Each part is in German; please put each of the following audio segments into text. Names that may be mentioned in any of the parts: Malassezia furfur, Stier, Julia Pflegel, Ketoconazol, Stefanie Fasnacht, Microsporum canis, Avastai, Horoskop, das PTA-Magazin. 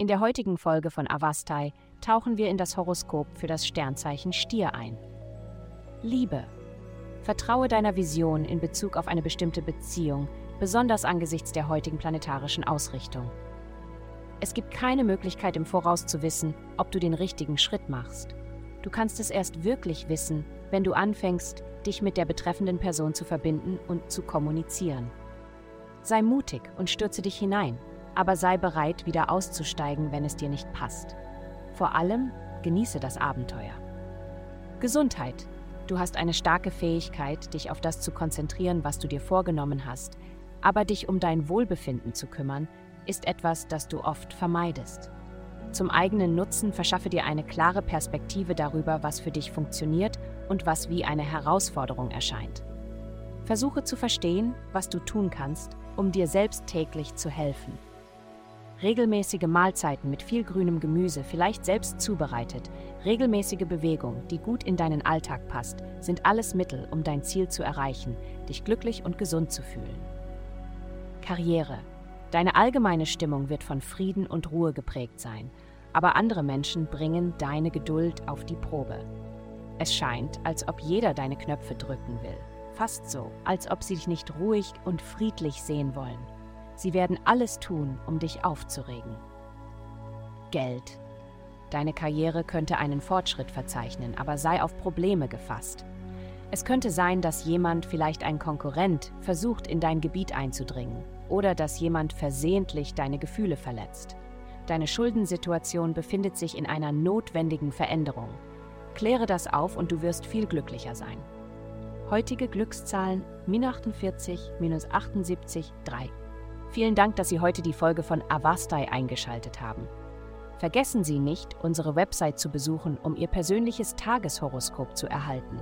In der heutigen Folge von Avastai tauchen wir in das Horoskop für das Sternzeichen Stier ein. Liebe. Vertraue deiner Vision in Bezug auf eine bestimmte Beziehung, besonders angesichts der heutigen planetarischen Ausrichtung. Es gibt keine Möglichkeit im Voraus zu wissen, ob du den richtigen Schritt machst. Du kannst es erst wirklich wissen, wenn du anfängst, dich mit der betreffenden Person zu verbinden und zu kommunizieren. Sei mutig und stürze dich hinein, aber sei bereit, wieder auszusteigen, wenn es dir nicht passt. Vor allem genieße das Abenteuer. Gesundheit. Du hast eine starke Fähigkeit, dich auf das zu konzentrieren, was du dir vorgenommen hast, aber dich um dein Wohlbefinden zu kümmern, ist etwas, das du oft vermeidest. Zum eigenen Nutzen verschaffe dir eine klare Perspektive darüber, was für dich funktioniert und was wie eine Herausforderung erscheint. Versuche zu verstehen, was du tun kannst, um dir selbst täglich zu helfen. Regelmäßige Mahlzeiten mit viel grünem Gemüse, vielleicht selbst zubereitet, regelmäßige Bewegung, die gut in deinen Alltag passt, sind alles Mittel, um dein Ziel zu erreichen, dich glücklich und gesund zu fühlen. Karriere. Deine allgemeine Stimmung wird von Frieden und Ruhe geprägt sein, aber andere Menschen bringen deine Geduld auf die Probe. Es scheint, als ob jeder deine Knöpfe drücken will. Fast so, als ob sie dich nicht ruhig und friedlich sehen wollen. Sie werden alles tun, um dich aufzuregen. Geld. Deine Karriere könnte einen Fortschritt verzeichnen, aber sei auf Probleme gefasst. Es könnte sein, dass jemand, vielleicht ein Konkurrent, versucht, in dein Gebiet einzudringen oder dass jemand versehentlich deine Gefühle verletzt. Deine Schuldensituation befindet sich in einer notwendigen Veränderung. Kläre das auf und du wirst viel glücklicher sein. Heutige Glückszahlen -48 − 78 3. Vielen Dank, dass Sie heute die Folge von Avastai eingeschaltet haben. Vergessen Sie nicht, unsere Website zu besuchen, um Ihr persönliches Tageshoroskop zu erhalten.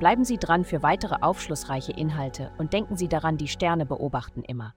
Bleiben Sie dran für weitere aufschlussreiche Inhalte und denken Sie daran, die Sterne beobachten immer.